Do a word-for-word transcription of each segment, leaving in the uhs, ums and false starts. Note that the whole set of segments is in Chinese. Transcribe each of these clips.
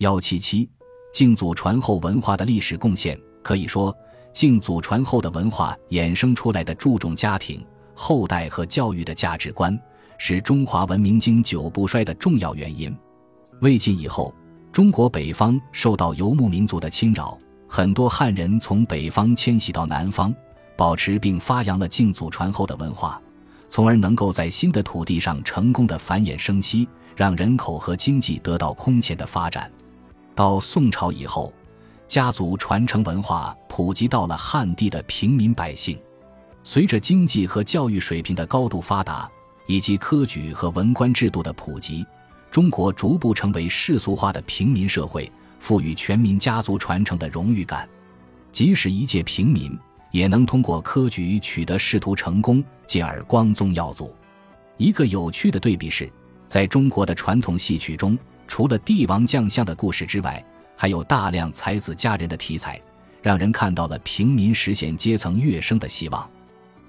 一百七十七，晋祖传后文化的历史贡献。可以说，晋祖传后的文化衍生出来的注重家庭、后代和教育的价值观，是中华文明经久不衰的重要原因。魏晋以后，中国北方受到游牧民族的侵扰，很多汉人从北方迁徙到南方，保持并发扬了晋祖传后的文化，从而能够在新的土地上成功的繁衍生息，让人口和经济得到空前的发展。到宋朝以后，家族传承文化普及到了汉地的平民百姓。随着经济和教育水平的高度发达，以及科举和文官制度的普及，中国逐步成为世俗化的平民社会，赋予全民家族传承的荣誉感。即使一介平民，也能通过科举取得仕途成功，进而光宗耀祖。一个有趣的对比是，在中国的传统戏曲中，除了帝王将相的故事之外，还有大量才子佳人的题材，让人看到了平民实现阶层跃升的希望。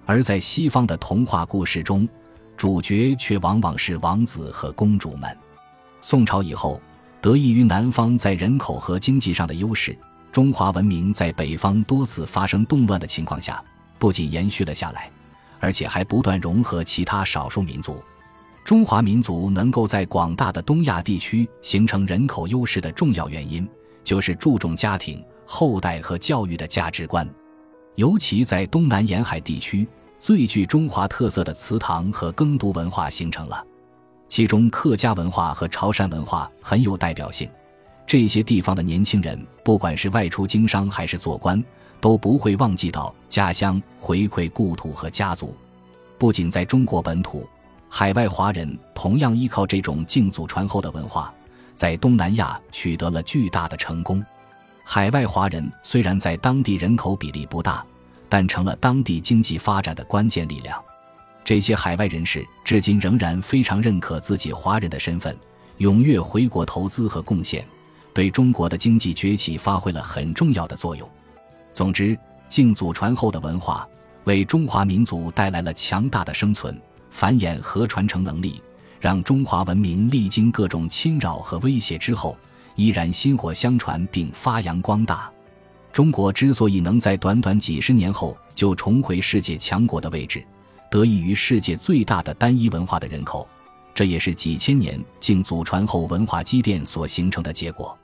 而在西方的童话故事中，主角却往往是王子和公主们。宋朝以后，得益于南方在人口和经济上的优势，中华文明在北方多次发生动乱的情况下，不仅延续了下来，而且还不断融合其他少数民族。中华民族能够在广大的东亚地区形成人口优势的重要原因，就是注重家庭、后代和教育的价值观。尤其在东南沿海地区，最具中华特色的祠堂和耕读文化形成了，其中客家文化和潮汕文化很有代表性。这些地方的年轻人，不管是外出经商还是做官，都不会忘记到家乡，回馈故土和家族。不仅在中国本土，海外华人同样依靠这种晋祖传后的文化，在东南亚取得了巨大的成功。海外华人虽然在当地人口比例不大，但成了当地经济发展的关键力量。这些海外人士至今仍然非常认可自己华人的身份，踊跃回国投资和贡献，对中国的经济崛起发挥了很重要的作用。总之，晋祖传后的文化为中华民族带来了强大的生存、繁衍和传承能力，让中华文明历经各种侵扰和威胁之后，依然薪火相传并发扬光大。中国之所以能在短短几十年后就重回世界强国的位置，得益于世界最大的单一文化的人口，这也是几千年晋祖传后文化积淀所形成的结果。